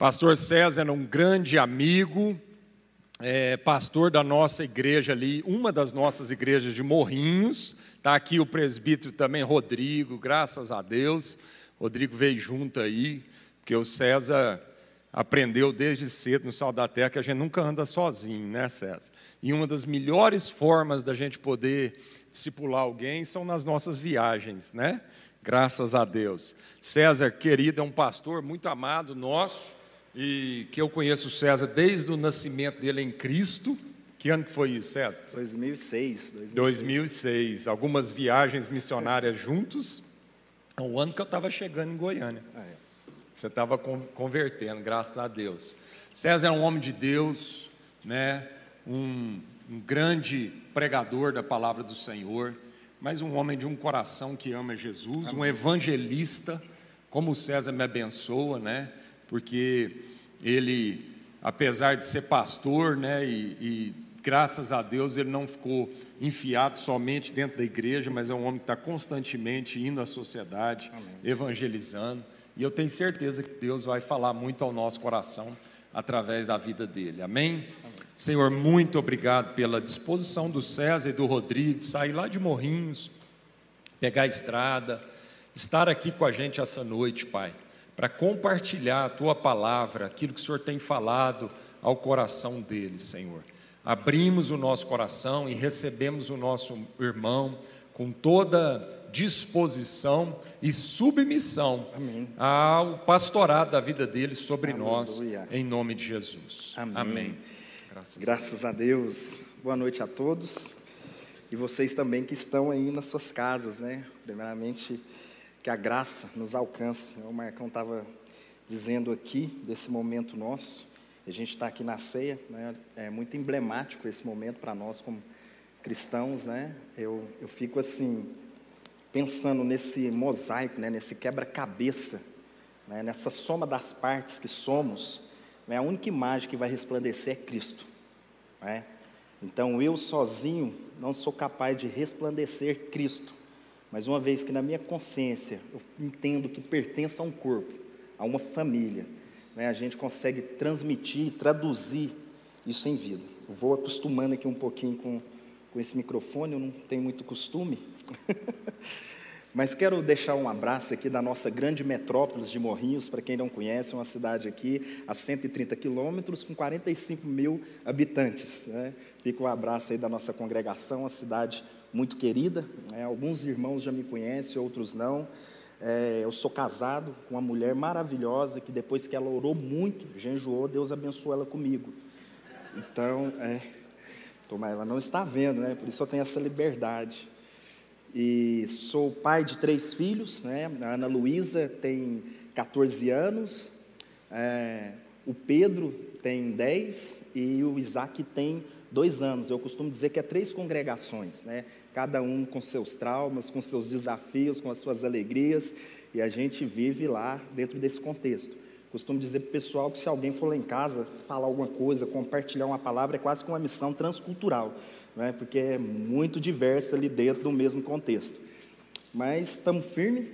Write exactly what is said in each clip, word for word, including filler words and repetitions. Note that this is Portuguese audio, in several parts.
Pastor César era um grande amigo, é, pastor da nossa igreja ali, uma das nossas igrejas de Morrinhos. Está aqui o presbítero também, Rodrigo, graças a Deus. Rodrigo veio junto aí, porque o César aprendeu desde cedo no Sal da Terra que a gente nunca anda sozinho, né, César? E uma das melhores formas da gente poder discipular alguém são nas nossas viagens, né? Graças a Deus. César, querido, é um pastor muito amado nosso, e que eu conheço o César desde o nascimento dele em Cristo. Que ano que foi isso, César? dois mil e seis. dois mil e seis. Algumas viagens missionárias juntos. É o ano que eu estava chegando em Goiânia. Ah, é. Você estava convertendo, graças a Deus. César é um homem de Deus, né? um, um grande pregador da palavra do Senhor, mas um homem de um coração que ama Jesus. Amém. Um evangelista, como o César me abençoa, né? Porque ele, apesar de ser pastor, né, e, e graças a Deus ele não ficou enfiado somente dentro da igreja, mas é um homem que está constantemente indo à sociedade, amém, evangelizando, e eu tenho certeza que Deus vai falar muito ao nosso coração através da vida dele, amém? Amém. Senhor, muito obrigado pela disposição do César e do Rodrigo de sair lá de Morrinhos, pegar a estrada, estar aqui com a gente essa noite, Pai, para compartilhar a Tua palavra, aquilo que o Senhor tem falado ao coração deles, Senhor. Abrimos o nosso coração e recebemos o nosso irmão com toda disposição e submissão, amém, ao pastorado da vida dele sobre, aleluia, nós, em nome de Jesus. Amém. Amém. Graças, Graças a Deus. Boa noite a todos. E vocês também que estão aí nas suas casas, né? Primeiramente, que a graça nos alcance. O Marcão estava dizendo aqui, desse momento nosso, a gente está aqui na ceia, né? É muito emblemático esse momento para nós como cristãos, né? Eu, eu fico assim, pensando nesse mosaico, né? Nesse quebra-cabeça, né? Nessa soma das partes que somos, né? A única imagem que vai resplandecer é Cristo, né? Então eu sozinho não sou capaz de resplandecer Cristo. Mas uma vez que na minha consciência eu entendo que pertenço a um corpo, a uma família, né, a gente consegue transmitir, traduzir isso em vida. Eu vou acostumando aqui um pouquinho com, com esse microfone, eu não tenho muito costume. Mas quero deixar um abraço aqui da nossa grande metrópole de Morrinhos, para quem não conhece, é uma cidade aqui a cento e trinta quilômetros, com quarenta e cinco mil habitantes, né? Fica um abraço aí da nossa congregação, a cidade muito querida, né? Alguns irmãos já me conhecem, outros não. É, eu sou casado com uma mulher maravilhosa, que depois que ela orou muito, jejuou, Deus abençoou ela comigo. Então, é, ela não está vendo, né? Por isso eu tenho essa liberdade. E sou pai de três filhos, né? A Ana Luísa tem quatorze anos, é, o Pedro tem dez e o Isaac tem dois anos. Eu costumo dizer que é três congregações, né? Cada um com seus traumas, com seus desafios, com as suas alegrias, e a gente vive lá dentro desse contexto. Costumo dizer para o pessoal que se alguém for lá em casa falar alguma coisa, compartilhar uma palavra, é quase que uma missão transcultural, né? Porque é muito diversa ali dentro do mesmo contexto. Mas estamos firmes,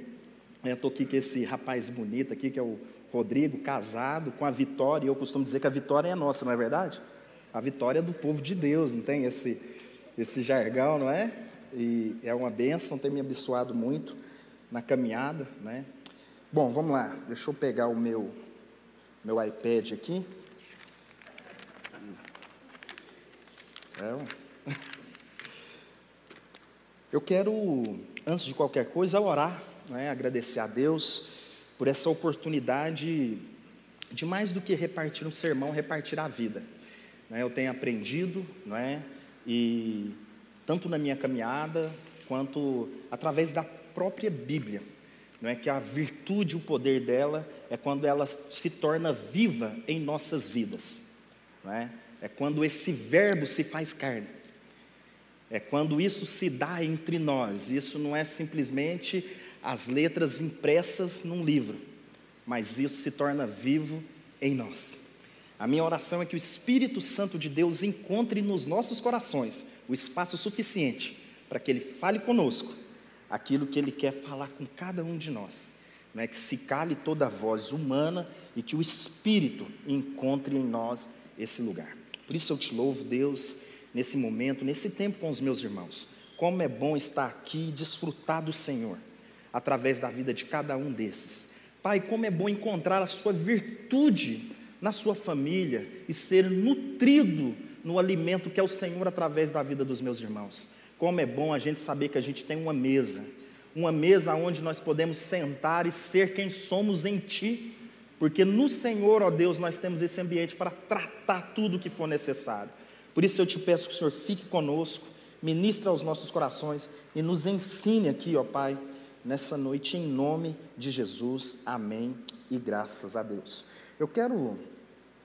né? Estou aqui com esse rapaz bonito aqui, que é o Rodrigo, casado com a Vitória, e eu costumo dizer que a Vitória é nossa, não é verdade? A Vitória é do povo de Deus, não tem esse, esse jargão, não é? E é uma bênção, tem me abençoado muito na caminhada, né? Bom, vamos lá, deixa eu pegar o meu, meu iPad aqui. Eu quero, antes de qualquer coisa, orar, né? Agradecer a Deus por essa oportunidade de, mais do que repartir um sermão, repartir a vida. Eu tenho aprendido, não é? E tanto na minha caminhada quanto através da própria Bíblia, não é? Que a virtude, o poder dela é quando ela se torna viva em nossas vidas, não é? É quando esse verbo se faz carne, é quando isso se dá entre nós. Isso não é simplesmente as letras impressas num livro, mas isso se torna vivo em nós. A minha oração é que o Espírito Santo de Deus encontre nos nossos corações o espaço suficiente para que Ele fale conosco aquilo que Ele quer falar com cada um de nós. né, que se cale toda a voz humana e que o Espírito encontre em nós esse lugar. Por isso eu te louvo, Deus, nesse momento, nesse tempo com os meus irmãos. Como é bom estar aqui e desfrutar do Senhor, através da vida de cada um desses. Pai, como é bom encontrar a sua virtude na sua família e ser nutrido no alimento que é o Senhor através da vida dos meus irmãos. Como é bom a gente saber que a gente tem uma mesa, uma mesa onde nós podemos sentar e ser quem somos em Ti, porque no Senhor, ó Deus, nós temos esse ambiente para tratar tudo o que for necessário. Por isso eu te peço que o Senhor fique conosco, ministre aos nossos corações e nos ensine aqui, ó Pai, nessa noite, em nome de Jesus, amém e graças a Deus. Eu quero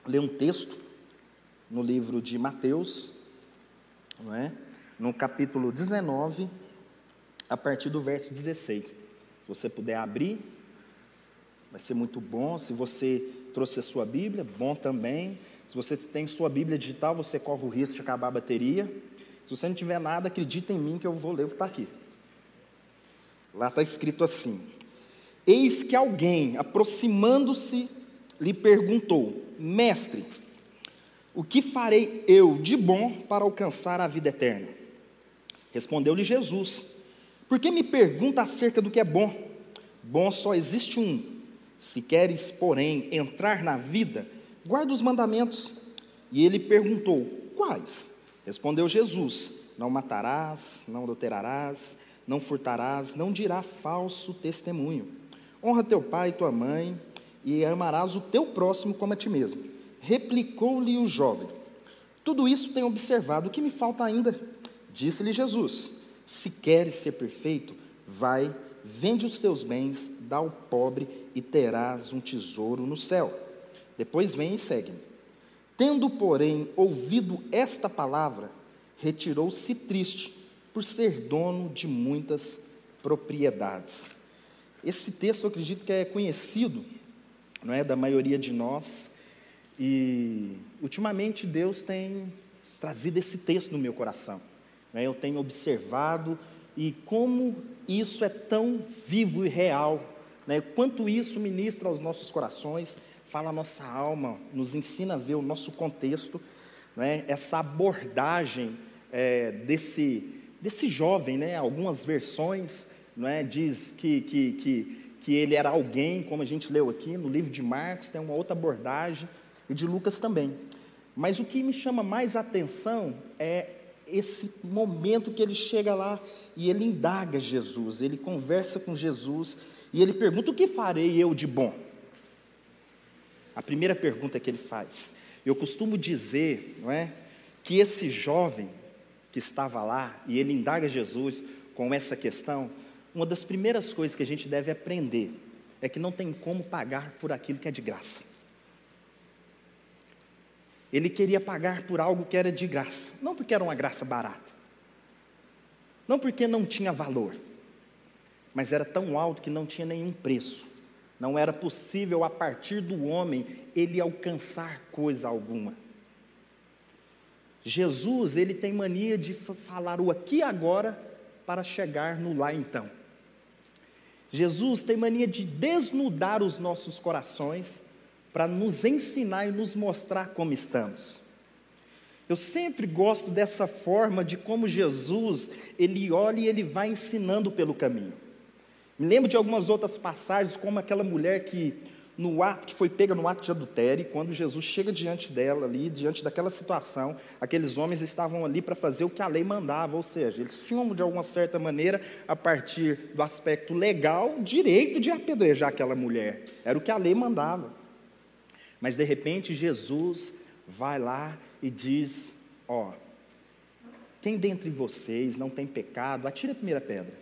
ler um texto no livro de Mateus, não é? No capítulo dezenove, a partir do verso dezesseis. Se você puder abrir, vai ser muito bom. Se você trouxe a sua Bíblia, bom também. Se você tem sua Bíblia digital, você corre o risco de acabar a bateria. Se você não tiver nada, acredita em mim que eu vou ler o que está aqui. Lá está escrito assim: eis que alguém, aproximando-se, lhe perguntou: mestre, o que farei eu de bom para alcançar a vida eterna? Respondeu-lhe Jesus: por que me pergunta acerca do que é bom? Bom só existe um. Se queres, porém, entrar na vida, guarda os mandamentos. E ele perguntou: quais? Respondeu Jesus: não matarás, não adulterarás, não furtarás, não dirá falso testemunho. Honra teu pai e tua mãe, e amarás o teu próximo como a ti mesmo. Replicou-lhe o jovem: tudo isso tenho observado, o que me falta ainda? Disse-lhe Jesus: se queres ser perfeito, vai, vende os teus bens, dá ao pobre e terás um tesouro no céu. Depois vem e segue-me. Tendo, porém, ouvido esta palavra, retirou-se triste, por ser dono de muitas propriedades. Esse texto eu acredito que é conhecido, não é, da maioria de nós. E, ultimamente, Deus tem trazido esse texto no meu coração. Né? Eu tenho observado e como isso é tão vivo e real. Né? Quanto isso ministra aos nossos corações, fala a nossa alma, nos ensina a ver o nosso contexto. Né? Essa abordagem é, desse, desse jovem, né? Algumas versões, né, diz que... que, que que ele era alguém, como a gente leu aqui, no livro de Marcos, tem uma outra abordagem, e de Lucas também. Mas o que me chama mais a atenção é esse momento que ele chega lá e ele indaga Jesus, ele conversa com Jesus, e ele pergunta: o que farei eu de bom? A primeira pergunta que ele faz. Eu costumo dizer, não é, que esse jovem que estava lá, e ele indaga Jesus com essa questão, uma das primeiras coisas que a gente deve aprender é que não tem como pagar por aquilo que é de graça. Ele queria pagar por algo que era de graça, não porque era uma graça barata, não porque não tinha valor, mas era tão alto que não tinha nenhum preço. Não era possível, a partir do homem, ele alcançar coisa alguma. Jesus, ele tem mania de falar o aqui e agora para chegar no lá então. Jesus tem mania de desnudar os nossos corações para nos ensinar e nos mostrar como estamos. Eu sempre gosto dessa forma de como Jesus, ele olha e ele vai ensinando pelo caminho. Me lembro de algumas outras passagens, como aquela mulher que, no ato, que foi pega no ato de adultério, quando Jesus chega diante dela ali, diante daquela situação, aqueles homens estavam ali para fazer o que a lei mandava, ou seja, eles tinham de alguma certa maneira, a partir do aspecto legal, direito de apedrejar aquela mulher, era o que a lei mandava. Mas de repente Jesus vai lá e diz: ó, quem dentre vocês não tem pecado, atire a primeira pedra.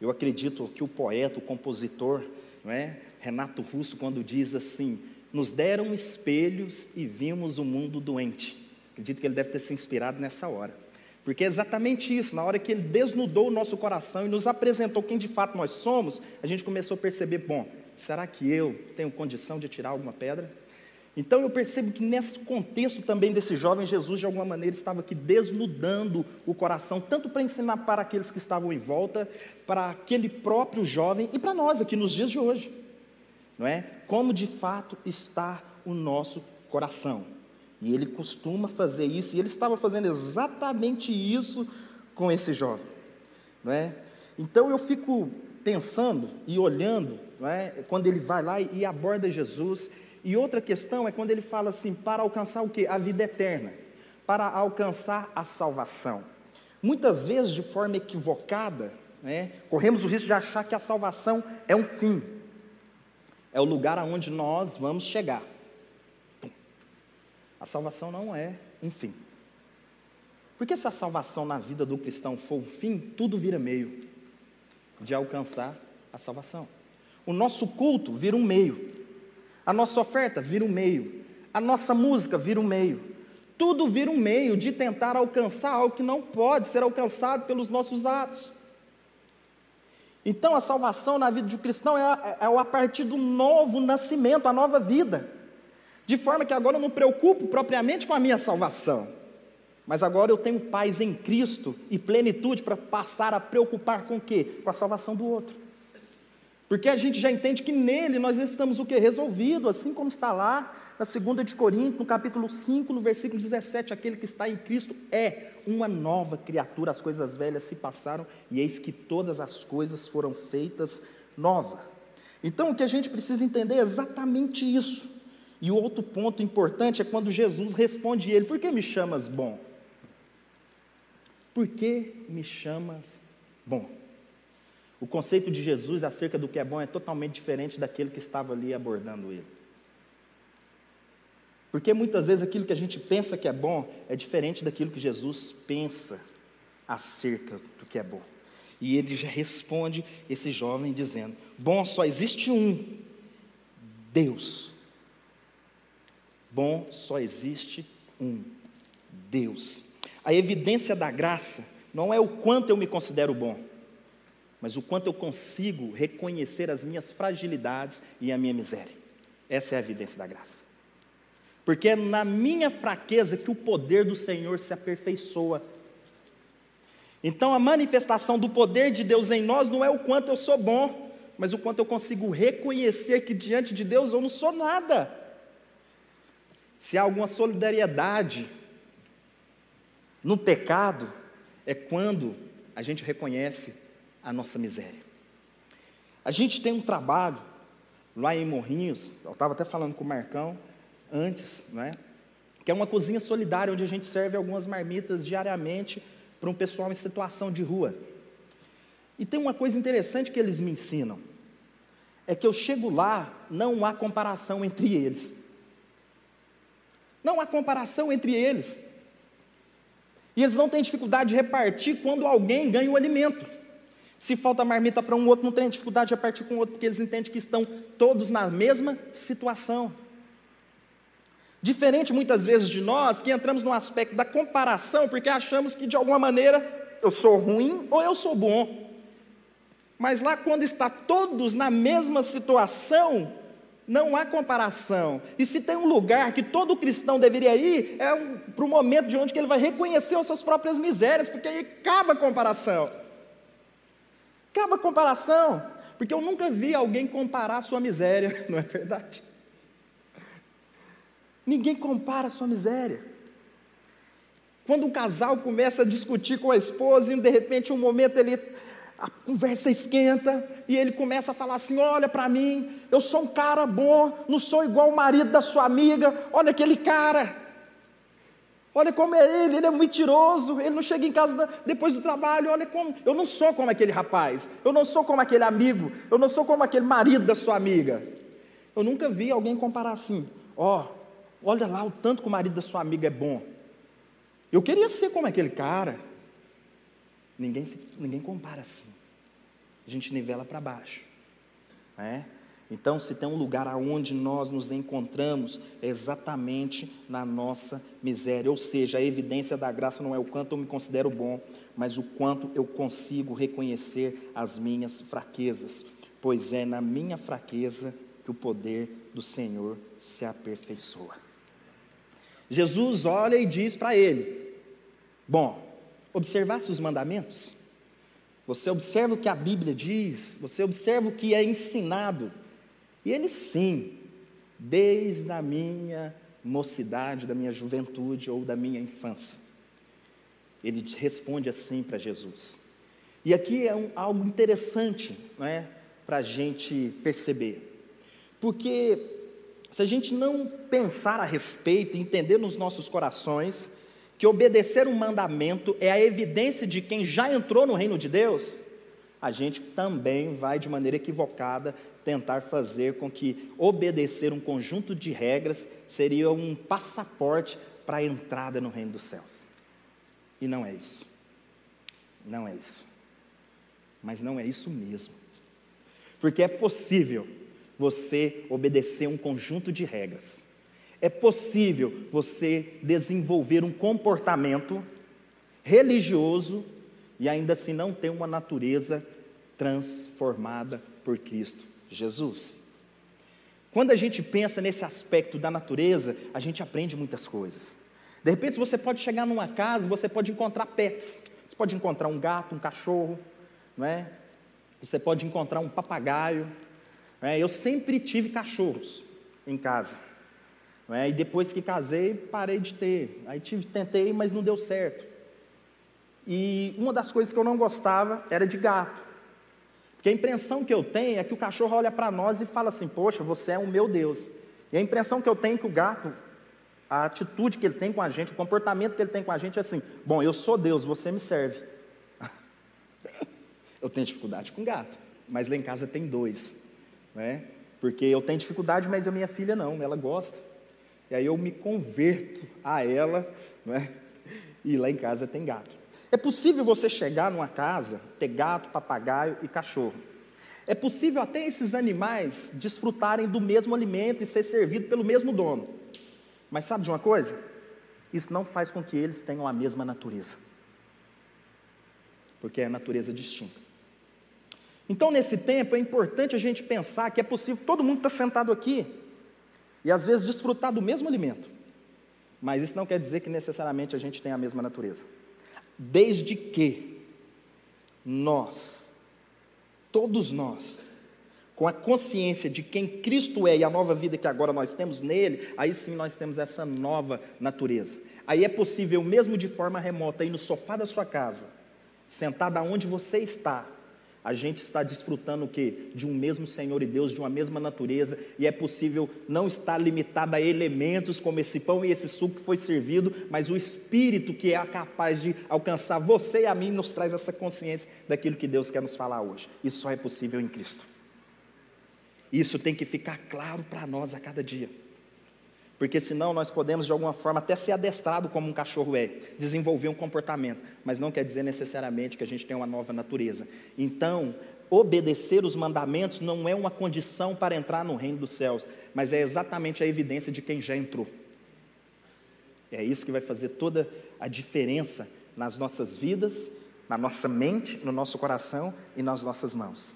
Eu acredito que o poeta, o compositor, não é, Renato Russo, quando diz assim: nos deram espelhos e vimos o mundo doente. Acredito que ele deve ter se inspirado nessa hora. Porque é exatamente isso, na hora que ele desnudou o nosso coração e nos apresentou quem de fato nós somos, a gente começou a perceber: bom, será que eu tenho condição de tirar alguma pedra? Então eu percebo que nesse contexto também desse jovem, Jesus de alguma maneira estava aqui desnudando o coração, tanto para ensinar para aqueles que estavam em volta, para aquele próprio jovem e para nós aqui nos dias de hoje. não é? Como de fato está o nosso coração. E ele costuma fazer isso, e ele estava fazendo exatamente isso com esse jovem, não é? Então eu fico pensando e olhando, não é? Quando ele vai lá e aborda Jesus. E outra questão é quando ele fala assim, para alcançar o quê? A vida eterna, para alcançar a salvação. Muitas vezes, de forma equivocada, né, corremos o risco de achar que a salvação é um fim, é o lugar aonde nós vamos chegar. A salvação não é um fim. Porque se a salvação na vida do cristão for um fim, tudo vira meio de alcançar a salvação. O nosso culto vira um meio, a nossa oferta vira um meio, a nossa música vira um meio. Tudo vira um meio de tentar alcançar algo que não pode ser alcançado pelos nossos atos. Então, a salvação na vida de um cristão é a, é a partir do novo nascimento, a nova vida. De forma que agora eu não me preocupo propriamente com a minha salvação, mas agora eu tenho paz em Cristo e plenitude para passar a preocupar com o quê? Com a salvação do outro. Porque a gente já entende que nele nós estamos o quê? Resolvido, assim como está lá na segunda de Coríntios, no capítulo cinco, no versículo dezessete, aquele que está em Cristo é uma nova criatura, as coisas velhas se passaram e eis que todas as coisas foram feitas nova. Então o que a gente precisa entender é exatamente isso. E o outro ponto importante é quando Jesus responde ele, por que me chamas bom? Por que me chamas bom? O conceito de Jesus acerca do que é bom é totalmente diferente daquele que estava ali abordando ele. Porque muitas vezes aquilo que a gente pensa que é bom é diferente daquilo que Jesus pensa acerca do que é bom. E ele já responde esse jovem dizendo, bom só existe um, Deus. Bom só existe um, Deus. A evidência da graça não é o quanto eu me considero bom, mas o quanto eu consigo reconhecer as minhas fragilidades e a minha miséria. Essa é a evidência da graça. Porque é na minha fraqueza que o poder do Senhor se aperfeiçoa. Então, a manifestação do poder de Deus em nós não é o quanto eu sou bom, mas o quanto eu consigo reconhecer que diante de Deus eu não sou nada. Se há alguma solidariedade no pecado, é quando a gente reconhece a nossa miséria. A gente tem um trabalho lá em Morrinhos, eu estava até falando com o Marcão antes, né, que é uma cozinha solidária, onde a gente serve algumas marmitas diariamente para um pessoal em situação de rua. E tem uma coisa interessante que eles me ensinam, é que eu chego lá, não há comparação entre eles. Não há comparação entre eles. E eles não têm dificuldade de repartir quando alguém ganha o alimento. Se falta marmita para um outro, não tem dificuldade de repartir com o outro, porque eles entendem que estão todos na mesma situação. Diferente, muitas vezes, de nós, que entramos no aspecto da comparação, porque achamos que, de alguma maneira, eu sou ruim ou eu sou bom. Mas lá, quando está todos na mesma situação, não há comparação. E se tem um lugar que todo cristão deveria ir, é para o momento de onde que ele vai reconhecer as suas próprias misérias, porque aí acaba a comparação. Acaba a comparação, porque eu nunca vi alguém comparar a sua miséria, não é verdade? Ninguém compara a sua miséria. Quando um casal começa a discutir com a esposa e de repente um momento ele, a conversa esquenta e ele começa a falar assim, olha para mim, eu sou um cara bom, não sou igual o marido da sua amiga, olha aquele cara, olha como é ele, ele é mentiroso, ele não chega em casa da, depois do trabalho, olha como, eu não sou como aquele rapaz, eu não sou como aquele amigo, eu não sou como aquele marido da sua amiga. Eu nunca vi alguém comparar assim, ó, oh, olha lá o tanto que o marido da sua amiga é bom, eu queria ser como aquele cara. Ninguém, se, ninguém compara assim, a gente nivela para baixo, né? Então, se tem um lugar aonde nós nos encontramos, é exatamente na nossa miséria. Ou seja, a evidência da graça não é o quanto eu me considero bom, mas o quanto eu consigo reconhecer as minhas fraquezas. Pois é na minha fraqueza que o poder do Senhor se aperfeiçoa. Jesus olha e diz para ele, bom, observasse os mandamentos? Você observa o que a Bíblia diz, você observa o que é ensinado. E ele sim, desde a minha mocidade, da minha juventude ou da minha infância, ele responde assim para Jesus. E aqui é um, algo interessante, né, para a gente perceber, porque se a gente não pensar a respeito, entender nos nossos corações que obedecer um mandamento é a evidência de quem já entrou no reino de Deus, a gente também vai, de maneira equivocada, tentar fazer com que obedecer um conjunto de regras seria um passaporte para a entrada no reino dos céus. E não é isso. Não é isso. Mas não é isso mesmo. Porque é possível você obedecer um conjunto de regras. É possível você desenvolver um comportamento religioso e ainda assim não ter uma natureza transformada por Cristo Jesus. Quando a gente pensa nesse aspecto da natureza, a gente aprende muitas coisas. De repente você pode chegar numa casa, você pode encontrar pets. Você pode encontrar um gato, um cachorro, não é? Você pode encontrar um papagaio. É, eu sempre tive cachorros em casa, não é? E depois que casei, parei de ter, aí tive, tentei, mas não deu certo, e uma das coisas que eu não gostava era de gato, porque a impressão que eu tenho é que o cachorro olha para nós e fala assim, poxa, você é o meu Deus, e a impressão que eu tenho é que o gato, a atitude que ele tem com a gente, o comportamento que ele tem com a gente é assim, bom, eu sou Deus, você me serve. Eu tenho dificuldade com gato, mas lá em casa tem dois, né? Porque eu tenho dificuldade, mas a minha filha não, ela gosta, e aí eu me converto a ela, né? E lá em casa tem gato. É possível você chegar numa casa, ter gato, papagaio e cachorro, é possível até esses animais desfrutarem do mesmo alimento e ser servido pelo mesmo dono, mas sabe de uma coisa? Isso não faz com que eles tenham a mesma natureza, porque é a natureza distinta. Então, nesse tempo, é importante a gente pensar que é possível, todo mundo está sentado aqui, e às vezes desfrutar do mesmo alimento, mas isso não quer dizer que necessariamente a gente tem a mesma natureza, desde que nós, todos nós, com a consciência de quem Cristo é e a nova vida que agora nós temos nele, aí sim nós temos essa nova natureza, aí é possível mesmo de forma remota, aí no sofá da sua casa, sentado aonde você está, a gente está desfrutando o quê? De um mesmo Senhor e Deus, de uma mesma natureza, e é possível não estar limitado a elementos como esse pão e esse suco que foi servido, mas o Espírito que é capaz de alcançar você e a mim, nos traz essa consciência daquilo que Deus quer nos falar hoje. Isso só é possível em Cristo. Isso tem que ficar claro para nós a cada dia, porque senão nós podemos de alguma forma até ser adestrado como um cachorro é, desenvolver um comportamento, mas não quer dizer necessariamente que a gente tem uma nova natureza. Então, obedecer os mandamentos não é uma condição para entrar no reino dos céus, mas é exatamente a evidência de quem já entrou. É isso que vai fazer toda a diferença nas nossas vidas, na nossa mente, no nosso coração e nas nossas mãos.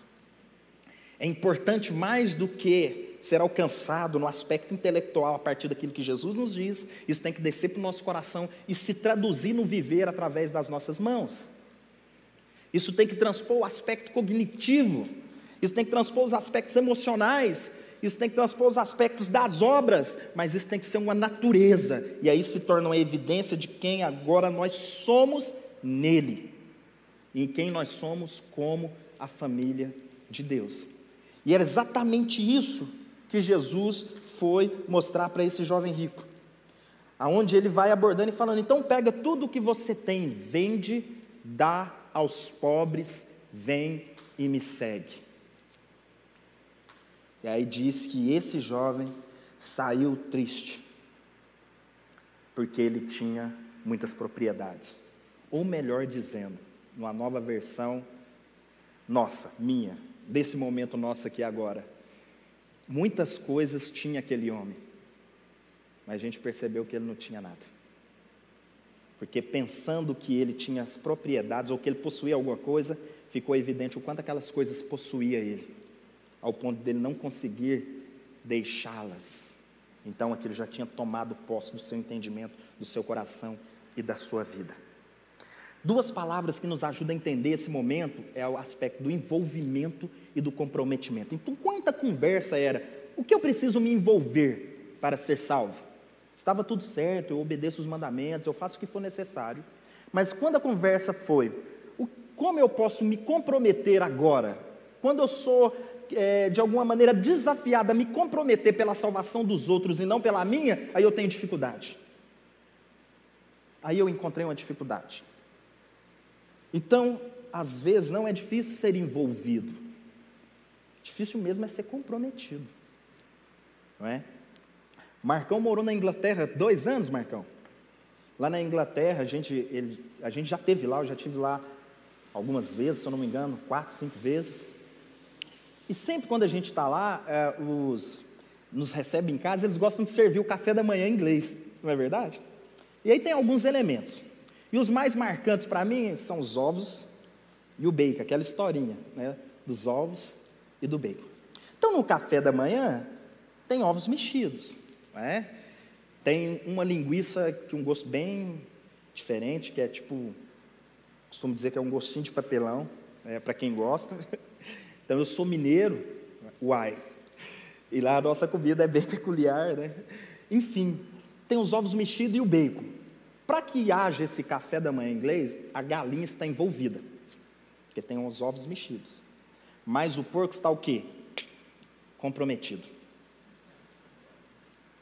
É importante mais do que ser alcançado no aspecto intelectual a partir daquilo que Jesus nos diz, isso tem que descer para o nosso coração e se traduzir no viver através das nossas mãos. Isso tem que transpor o aspecto cognitivo, isso tem que transpor os aspectos emocionais, isso tem que transpor os aspectos das obras, mas isso tem que ser uma natureza, e aí se torna uma evidência de quem agora nós somos nele, e em quem nós somos como a família de Deus. E era exatamente isso que Jesus foi mostrar para esse jovem rico, aonde ele vai abordando e falando, então pega tudo o que você tem, vende, dá aos pobres, vem e me segue. E aí diz que esse jovem saiu triste, porque ele tinha muitas propriedades, ou melhor dizendo, numa nova versão nossa, minha, desse momento nosso aqui agora, muitas coisas tinha aquele homem, mas a gente percebeu que ele não tinha nada, porque pensando que ele tinha as propriedades, ou que ele possuía alguma coisa, ficou evidente o quanto aquelas coisas possuía ele, ao ponto dele não conseguir deixá-las. Então aquilo já tinha tomado posse do seu entendimento, do seu coração e da sua vida. Duas palavras que nos ajudam a entender esse momento é o aspecto do envolvimento e do comprometimento. Então, quanta conversa era o que eu preciso me envolver para ser salvo? Estava tudo certo, eu obedeço os mandamentos, eu faço o que for necessário, mas quando a conversa foi, como eu posso me comprometer agora? Quando eu sou, é, de alguma maneira, desafiado a me comprometer pela salvação dos outros e não pela minha, aí eu tenho dificuldade. Aí eu encontrei uma dificuldade. Então, às vezes, não é difícil ser envolvido. Difícil mesmo é ser comprometido. Não é? Marcão morou na Inglaterra dois anos, Marcão. Lá na Inglaterra, a gente, ele, a gente já teve lá, eu já estive lá algumas vezes, se eu não me engano, quatro, cinco vezes. E sempre quando a gente está lá, é, os, nos recebe em casa, eles gostam de servir o café da manhã em inglês, não é verdade? E aí tem alguns elementos. E os mais marcantes para mim são os ovos e o bacon, aquela historinha, né, dos ovos e do bacon. Então, no café da manhã, tem ovos mexidos, né? Tem uma linguiça que tem um gosto bem diferente, que é tipo... costumo dizer que é um gostinho de papelão, é, para quem gosta. Então, eu sou mineiro, uai. E lá a nossa comida é bem peculiar, né? Enfim, tem os ovos mexidos e o bacon. Para que haja esse café da manhã inglês, a galinha está envolvida, porque tem os ovos mexidos. Mas o porco está o quê? Comprometido.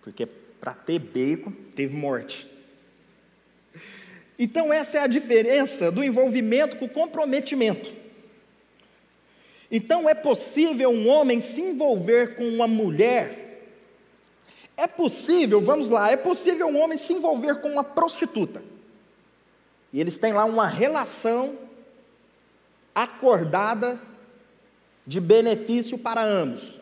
Porque para ter bacon, teve morte. Então, essa é a diferença do envolvimento com o comprometimento. Então, é possível um homem se envolver com uma mulher? É possível, vamos lá, é possível um homem se envolver com uma prostituta. E eles têm lá uma relação acordada de benefício para ambos.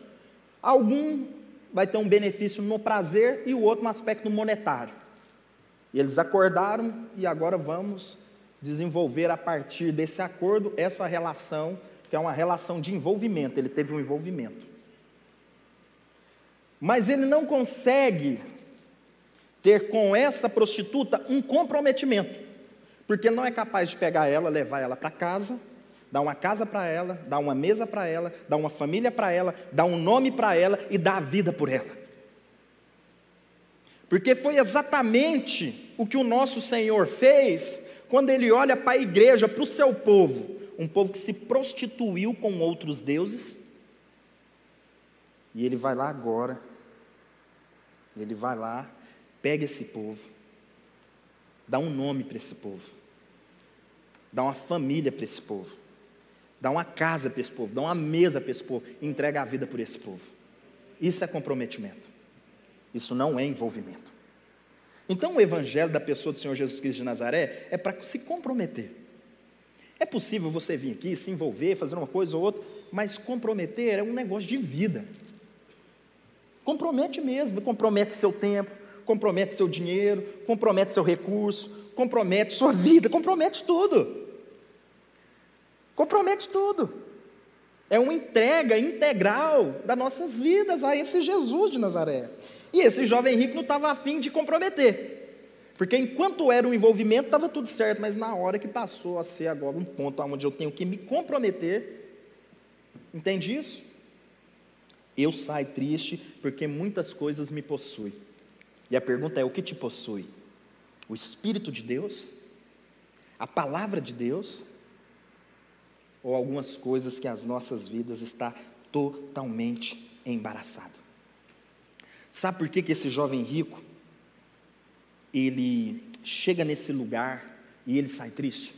Algum vai ter um benefício no prazer e o outro no aspecto monetário. E eles acordaram e agora vamos desenvolver a partir desse acordo essa relação, que é uma relação de envolvimento, ele teve um envolvimento. Mas ele não consegue ter com essa prostituta um comprometimento, porque ele não é capaz de pegar ela, levar ela para casa, dar uma casa para ela, dar uma mesa para ela, dar uma família para ela, dar um nome para ela e dar a vida por ela. Porque foi exatamente o que o nosso Senhor fez quando Ele olha para a igreja, para o seu povo, um povo que se prostituiu com outros deuses, e Ele vai lá agora, Ele vai lá, pega esse povo, dá um nome para esse povo, dá uma família para esse povo, dá uma casa para esse povo, dá uma mesa para esse povo, e entrega a vida por esse povo. Isso é comprometimento. Isso não é envolvimento. Então, o evangelho da pessoa do Senhor Jesus Cristo de Nazaré é para se comprometer. É possível você vir aqui, se envolver, fazer uma coisa ou outra, mas comprometer é um negócio de vida. Compromete mesmo, compromete seu tempo, compromete seu dinheiro, compromete seu recurso, compromete sua vida, compromete tudo. Compromete tudo. É uma entrega integral das nossas vidas a esse Jesus de Nazaré. E esse jovem rico não estava afim de comprometer, porque enquanto era um envolvimento, estava tudo certo, mas na hora que passou a ser agora um ponto onde eu tenho que me comprometer, entende isso? Eu saio triste, porque muitas coisas me possuem, e a pergunta é, o que te possui? O Espírito de Deus? A Palavra de Deus? Ou algumas coisas que as nossas vidas estão totalmente embaraçadas? Sabe por que que esse jovem rico, ele chega nesse lugar e ele sai triste?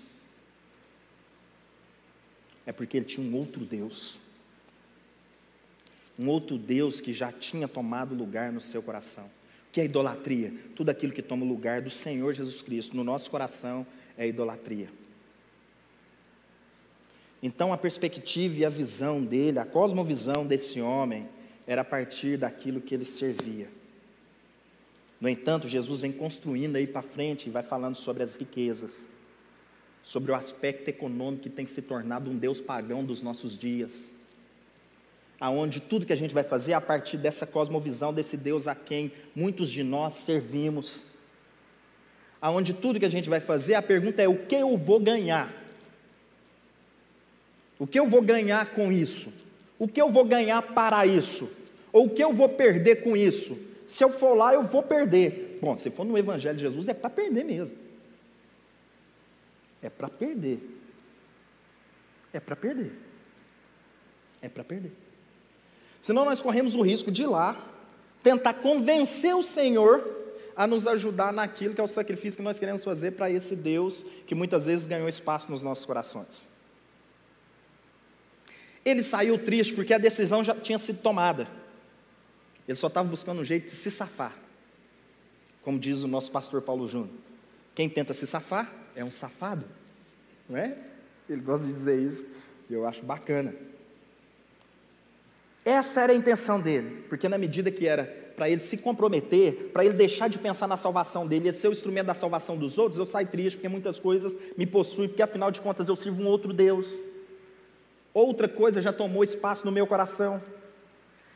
É porque ele tinha um outro Deus, um outro Deus que já tinha tomado lugar no seu coração. O que é idolatria? Tudo aquilo que toma o lugar do Senhor Jesus Cristo no nosso coração é idolatria. Então a perspectiva e a visão dele, a cosmovisão desse homem, era a partir daquilo que ele servia. No entanto, Jesus vem construindo aí para frente, e vai falando sobre as riquezas, sobre o aspecto econômico que tem se tornado um Deus pagão dos nossos dias, aonde tudo que a gente vai fazer é a partir dessa cosmovisão desse Deus a quem muitos de nós servimos, aonde tudo que a gente vai fazer, a pergunta é, o que eu vou ganhar? O que eu vou ganhar com isso? O que eu vou ganhar para isso? Ou o que eu vou perder com isso? Se eu for lá, eu vou perder. Bom, se for no Evangelho de Jesus, é para perder mesmo. É para perder. É para perder. É para perder. Senão nós corremos o risco de ir lá, tentar convencer o Senhor a nos ajudar naquilo que é o sacrifício que nós queremos fazer para esse Deus que muitas vezes ganhou espaço nos nossos corações. Ele saiu triste porque a decisão já tinha sido tomada. Ele só estava buscando um jeito de se safar. Como diz o nosso pastor Paulo Júnior, quem tenta se safar é um safado, não é? Ele gosta de dizer isso e eu acho bacana. Essa era a intenção dele, porque na medida que era para ele se comprometer, para ele deixar de pensar na salvação dele, esse é o instrumento da salvação dos outros, eu saio triste porque muitas coisas me possuem, porque afinal de contas eu sirvo um outro Deus. Outra coisa já tomou espaço no meu coração.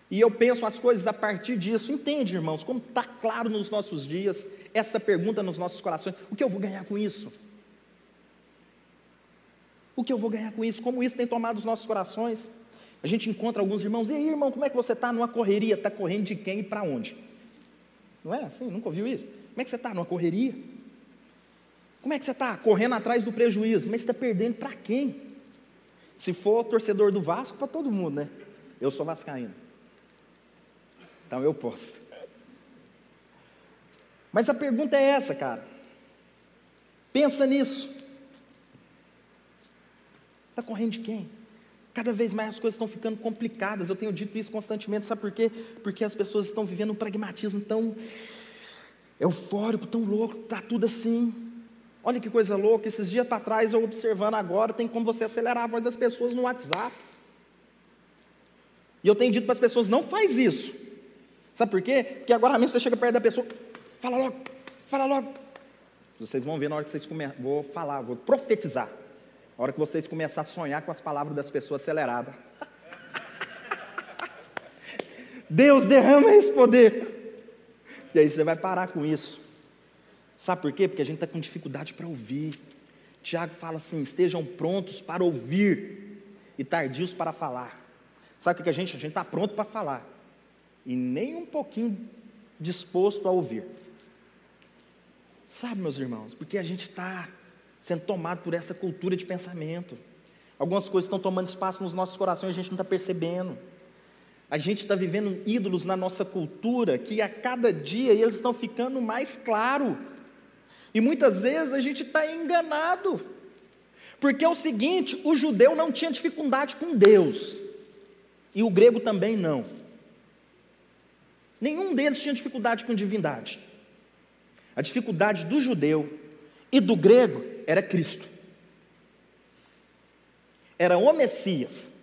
E eu penso as coisas a partir disso. Entende, irmãos, como está claro nos nossos dias, essa pergunta nos nossos corações, o que eu vou ganhar com isso? O que eu vou ganhar com isso? Como isso tem tomado os nossos corações? A gente encontra alguns irmãos, e aí, irmão, como é que você está numa correria? Está correndo de quem e para onde? Não é assim? Nunca ouviu isso? Como é que você está numa correria? Como é que você está correndo atrás do prejuízo? Mas você está perdendo para quem? Se for torcedor do Vasco, para todo mundo, né? Eu sou vascaíno. Então eu posso. Mas a pergunta é essa, cara. Pensa nisso. Está correndo de quem? Cada vez mais as coisas estão ficando complicadas, eu tenho dito isso constantemente, sabe por quê? Porque as pessoas estão vivendo um pragmatismo tão eufórico, tão louco, está tudo assim. Olha que coisa louca, esses dias para trás, eu observando agora, tem como você acelerar a voz das pessoas no WhatsApp. E eu tenho dito para as pessoas, não faz isso. Sabe por quê? Porque agora mesmo você chega perto da pessoa, fala logo, fala logo. Vocês vão ver na hora que vocês começarem, vou falar, vou profetizar. A hora que vocês começarem a sonhar com as palavras das pessoas aceleradas. Deus derrama esse poder. E aí você vai parar com isso. Sabe por quê? Porque a gente está com dificuldade para ouvir. Tiago fala assim, estejam prontos para ouvir e tardios para falar. Sabe o que a gente? A gente está pronto para falar. E nem um pouquinho disposto a ouvir. Sabe, meus irmãos, porque a gente está sendo tomado por essa cultura de pensamento. Algumas coisas estão tomando espaço nos nossos corações e a gente não está percebendo. A gente está vivendo ídolos na nossa cultura, que a cada dia eles estão ficando mais claros. E muitas vezes a gente está enganado. Porque é o seguinte, o judeu não tinha dificuldade com Deus. E o grego também não. Nenhum deles tinha dificuldade com divindade. A dificuldade do judeu e do grego era Cristo, era o Messias.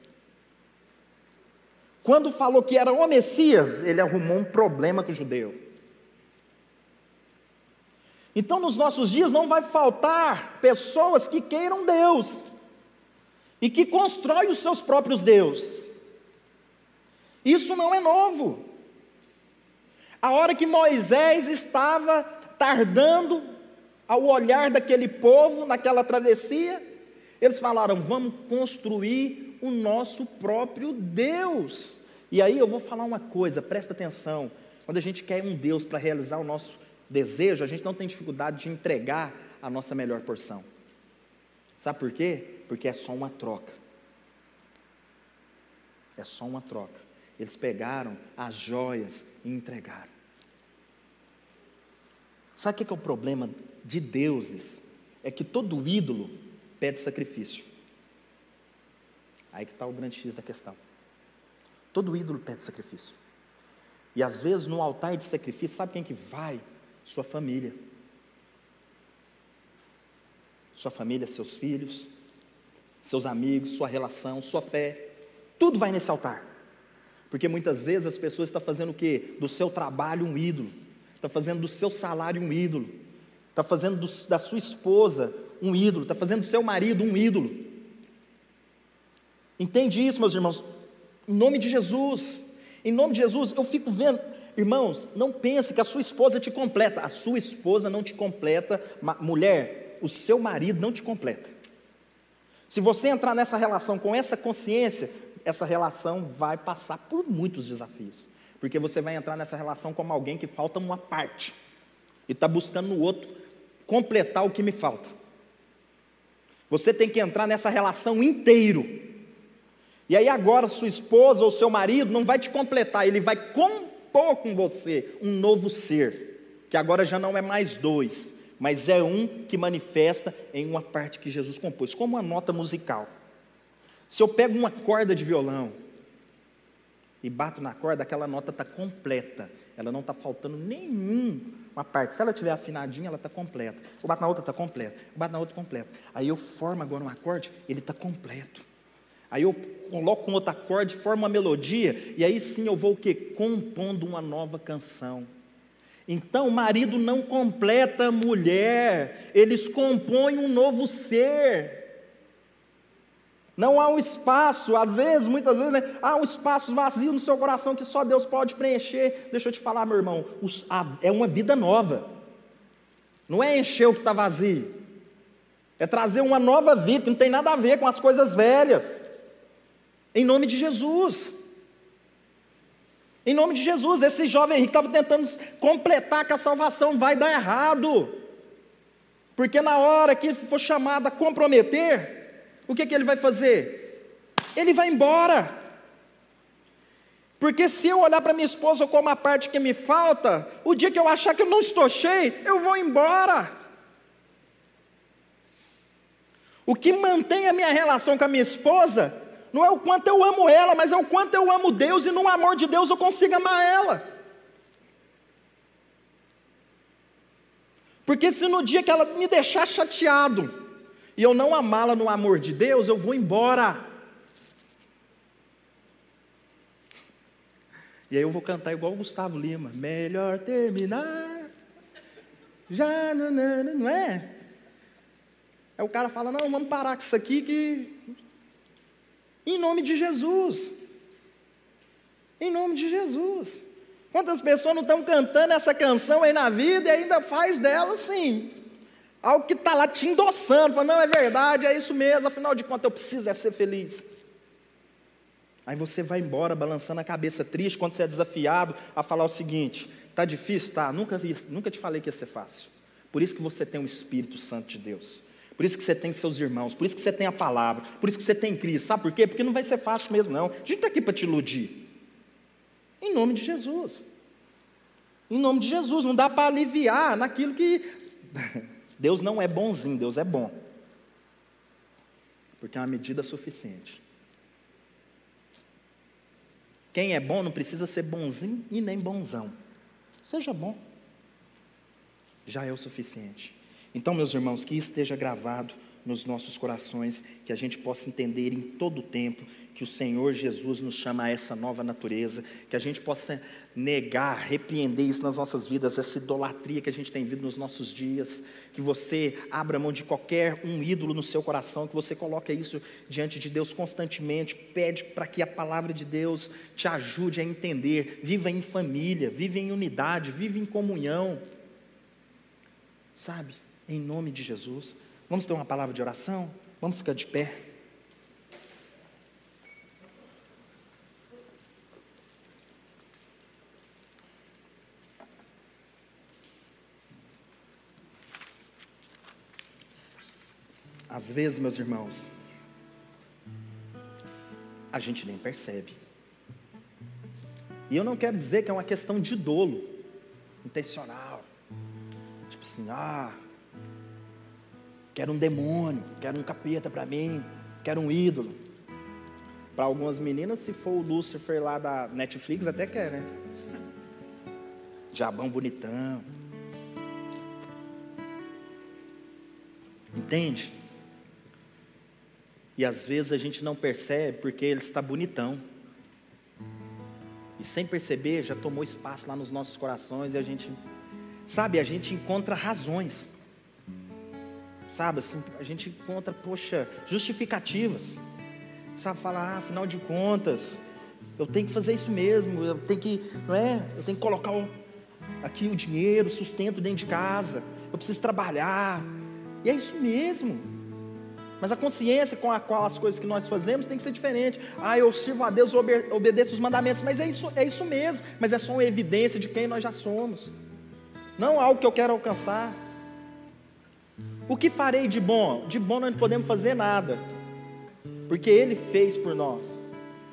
Quando falou que era o Messias, ele arrumou um problema com o judeu. Então nos nossos dias não vai faltar pessoas que queiram Deus, e que constroem os seus próprios deuses. Isso não é novo. A hora que Moisés estava tardando ao olhar daquele povo, naquela travessia, eles falaram, vamos construir o nosso próprio Deus. E aí eu vou falar uma coisa, presta atenção, quando a gente quer um Deus para realizar o nosso desejo, a gente não tem dificuldade de entregar a nossa melhor porção. Sabe por quê? Porque é só uma troca. É só uma troca. Eles pegaram as joias e entregaram. Sabe o que é o problema de deuses? É que todo ídolo pede sacrifício. Aí que está o grande X da questão. Todo ídolo pede sacrifício. E às vezes no altar de sacrifício, sabe quem que vai? Sua família. Sua família, seus filhos, seus amigos, sua relação, sua fé. Tudo vai nesse altar. Porque muitas vezes as pessoas estão fazendo o quê? Do seu trabalho um ídolo. Está fazendo do seu salário um ídolo, está fazendo do, da sua esposa um ídolo, está fazendo do seu marido um ídolo. Entende isso, meus irmãos? Em nome de Jesus, em nome de Jesus, eu fico vendo, irmãos, não pense que a sua esposa te completa, a sua esposa não te completa, mulher, o seu marido não te completa. Se você entrar nessa relação com essa consciência, essa relação vai passar por muitos desafios. Porque você vai entrar nessa relação como alguém que falta uma parte e está buscando no outro completar o que me falta. Você tem que entrar nessa relação inteiro. E aí agora sua esposa ou seu marido não vai te completar, ele vai compor com você um novo ser, que agora já não é mais dois, mas é um que manifesta em uma parte que Jesus compôs, como uma nota musical. Se eu pego uma corda de violão e bato na corda, aquela nota está completa, ela não está faltando nenhuma parte. Se ela estiver afinadinha, ela está completa. Eu bato na outra, está completa. Eu bato na outra, completa. Aí eu formo agora um acorde, ele está completo. Aí eu coloco um outro acorde, formo uma melodia, e aí sim eu vou o quê? Compondo uma nova canção. Então o marido não completa a mulher, eles compõem um novo ser. Não há um espaço, às vezes, muitas vezes, né, há um espaço vazio no seu coração que só Deus pode preencher. Deixa eu te falar, meu irmão, os, a, é uma vida nova. Não é encher o que está vazio. É trazer uma nova vida, que não tem nada a ver com as coisas velhas. Em nome de Jesus. Em nome de Jesus, esse jovem rico estava tentando completar que a salvação vai dar errado. Porque na hora que for chamado a comprometer... O que, que ele vai fazer? Ele vai embora. Porque se eu olhar para minha esposa como a parte que me falta, o dia que eu achar que eu não estou cheio, eu vou embora. O que mantém a minha relação com a minha esposa, não é o quanto eu amo ela, mas é o quanto eu amo Deus, e no amor de Deus eu consigo amar ela. Porque se no dia que ela me deixar chateado, e eu não amá-la no amor de Deus, eu vou embora. E aí eu vou cantar igual o Gustavo Lima. Melhor terminar. Já não, não, não é? Aí o cara fala, não, vamos parar com isso aqui que... Em nome de Jesus. Em nome de Jesus. Quantas pessoas não estão cantando essa canção aí na vida e ainda faz dela assim... Algo que está lá te endossando, falando, não, é verdade, é isso mesmo, afinal de contas eu preciso é ser feliz. Aí você vai embora balançando a cabeça triste quando você é desafiado a falar o seguinte, está difícil? Tá, nunca, nunca te falei que ia ser fácil. Por isso que você tem o Espírito Santo de Deus, por isso que você tem seus irmãos, por isso que você tem a palavra, por isso que você tem Cristo, sabe por quê? Porque não vai ser fácil mesmo não, a gente está aqui para te iludir. Em nome de Jesus. Em nome de Jesus, não dá para aliviar naquilo que... Deus não é bonzinho, Deus é bom. Porque é uma medida suficiente. Quem é bom não precisa ser bonzinho e nem bonzão. Seja bom. Já é o suficiente. Então, meus irmãos, que isso esteja gravado nos nossos corações, que a gente possa entender em todo o tempo que o Senhor Jesus nos chama a essa nova natureza, que a gente possa negar, repreender isso nas nossas vidas, essa idolatria que a gente tem vivido nos nossos dias, que você abra mão de qualquer um ídolo no seu coração, que você coloque isso diante de Deus constantemente, pede para que a palavra de Deus te ajude a entender, viva em família, viva em unidade, viva em comunhão, sabe, em nome de Jesus. Vamos ter uma palavra de oração? Vamos ficar de pé? Às vezes, meus irmãos, a gente nem percebe. E eu não quero dizer que é uma questão de dolo, intencional. Tipo assim, ah, quero um demônio, quero um capeta para mim, quero um ídolo. Para algumas meninas, se for o Lúcifer lá da Netflix, até quer, né? Diabão bonitão. Entende? E às vezes a gente não percebe porque ele está bonitão. E sem perceber, já tomou espaço lá nos nossos corações e a gente... Sabe, a gente encontra razões. Sabe, assim, a gente encontra, poxa, justificativas. Sabe, falar, ah, afinal de contas, eu tenho que fazer isso mesmo, eu tenho que, não é? Eu tenho que colocar o, aqui o dinheiro, o sustento dentro de casa, eu preciso trabalhar. E é isso mesmo. Mas a consciência com a qual as coisas que nós fazemos tem que ser diferente. Ah, eu sirvo a Deus, obedeço os mandamentos. Mas é isso, é isso mesmo. Mas é só uma evidência de quem nós já somos. Não algo que eu quero alcançar. O que farei de bom? De bom nós não podemos fazer nada, porque Ele fez por nós.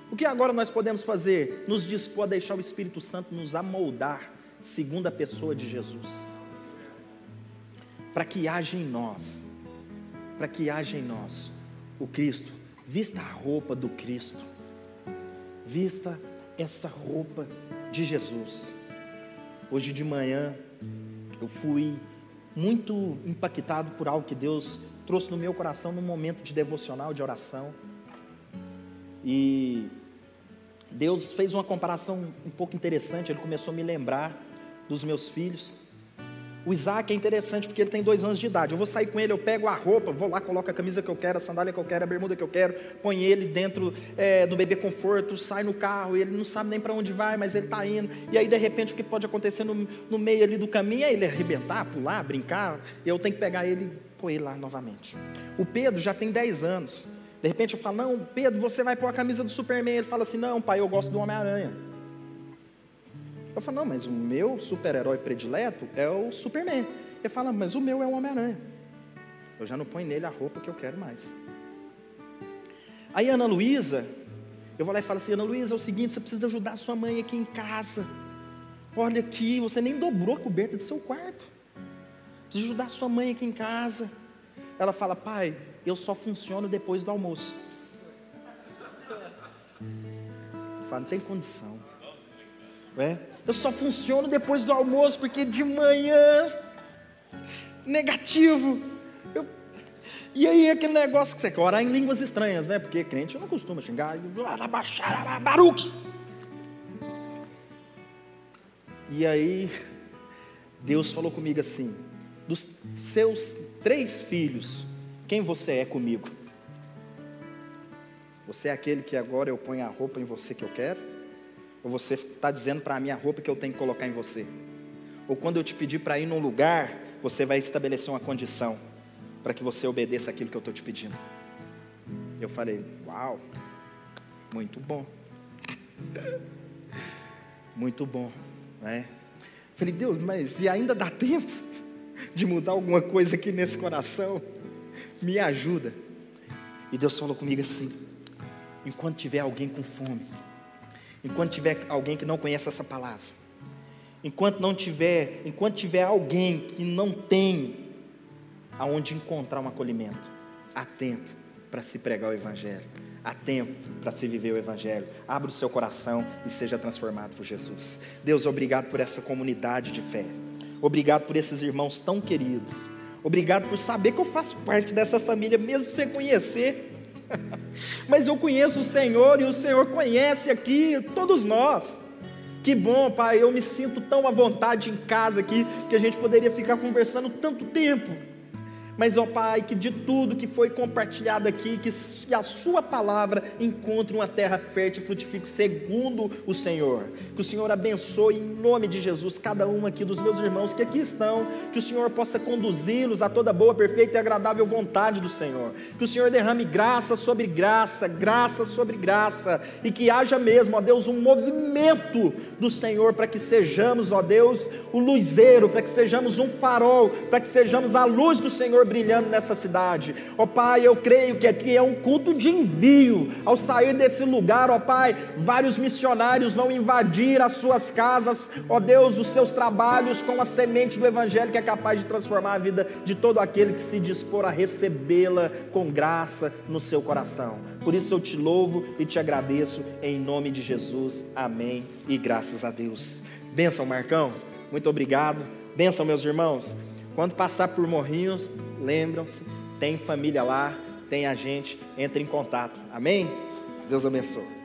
O que agora nós podemos fazer? Nos dispor a deixar o Espírito Santo nos amoldar, segundo a pessoa de Jesus, para que haja em nós, para que haja em nós o Cristo. Vista a roupa do Cristo, vista essa roupa de Jesus. Hoje de manhã eu fui muito impactado por algo que Deus trouxe no meu coração num momento de devocional, de oração, e Deus fez uma comparação um pouco interessante. Ele começou a me lembrar dos meus filhos. O Isaac é interessante porque ele tem dois anos de idade. Eu vou sair com ele, eu pego a roupa, vou lá, coloco a camisa que eu quero, a sandália que eu quero, a bermuda que eu quero, põe ele dentro é, do bebê conforto, sai no carro, ele não sabe nem para onde vai, mas ele está indo. E aí de repente o que pode acontecer no, no meio ali do caminho é ele arrebentar, pular, brincar, e eu tenho que pegar ele e pôr ele lá novamente. O Pedro já tem dez anos, de repente eu falo, não Pedro, você vai pôr a camisa do Superman. Ele fala assim, não pai, eu gosto do Homem-Aranha. Eu falo, não, mas o meu super-herói predileto é o Superman. Ele fala, mas o meu é o Homem-Aranha. Eu já não ponho nele a roupa que eu quero mais. Aí a Ana Luísa, eu vou lá e falo assim, Ana Luísa, é o seguinte, você precisa ajudar a sua mãe aqui em casa. Olha aqui, você nem dobrou a coberta do seu quarto. Precisa ajudar a sua mãe aqui em casa. Ela fala, pai, eu só funciono depois do almoço. Eu falo, não tem condição. É? Eu só funciono depois do almoço, porque de manhã, negativo. Eu... E aí aquele negócio que você quer orar em línguas estranhas, né? Porque crente não costuma xingar. Baruque. E aí Deus falou comigo assim, dos seus três filhos, quem você é comigo? Você é aquele que agora eu ponho a roupa em você que eu quero? Ou você está dizendo para mim a roupa que eu tenho que colocar em você? Ou quando eu te pedir para ir num lugar, você vai estabelecer uma condição para que você obedeça aquilo que eu estou te pedindo? Eu falei, uau, muito bom. Muito bom, né? Falei, Deus, mas e ainda dá tempo de mudar alguma coisa aqui nesse coração? Me ajuda. E Deus falou comigo assim, enquanto tiver alguém com fome, enquanto tiver alguém que não conhece essa palavra, enquanto não tiver, enquanto tiver alguém que não tem aonde encontrar um acolhimento, há tempo para se pregar o Evangelho, há tempo para se viver o Evangelho. Abra o seu coração e seja transformado por Jesus. Deus, obrigado por essa comunidade de fé, obrigado por esses irmãos tão queridos, obrigado por saber que eu faço parte dessa família, mesmo sem conhecer. Mas eu conheço o Senhor e o Senhor conhece aqui todos nós. Que bom, Pai, eu me sinto tão à vontade em casa aqui, que a gente poderia ficar conversando tanto tempo. Mas, ó Pai, que de tudo que foi compartilhado aqui, que a Sua palavra encontre uma terra fértil e frutifique segundo o Senhor. Que o Senhor abençoe em nome de Jesus cada um aqui dos meus irmãos que aqui estão. Que o Senhor possa conduzi-los a toda boa, perfeita e agradável vontade do Senhor. Que o Senhor derrame graça sobre graça, graça sobre graça. E que haja mesmo, ó Deus, um movimento do Senhor para que sejamos, ó Deus, o luzeiro, para que sejamos um farol, para que sejamos a luz do Senhor brilhando nessa cidade. Ó Pai, eu creio que aqui é um culto de envio. Ao sair desse lugar, ó Pai, vários missionários vão invadir as suas casas, ó Deus, os seus trabalhos, com a semente do Evangelho que é capaz de transformar a vida de todo aquele que se dispor a recebê-la com graça no seu coração. Por isso eu te louvo e te agradeço em nome de Jesus, amém e graças a Deus. Bênção, Marcão, muito obrigado. Bênção, meus irmãos. Quando passar por Morrinhos, lembram-se, tem família lá, tem a gente, entre em contato. Amém? Deus abençoe.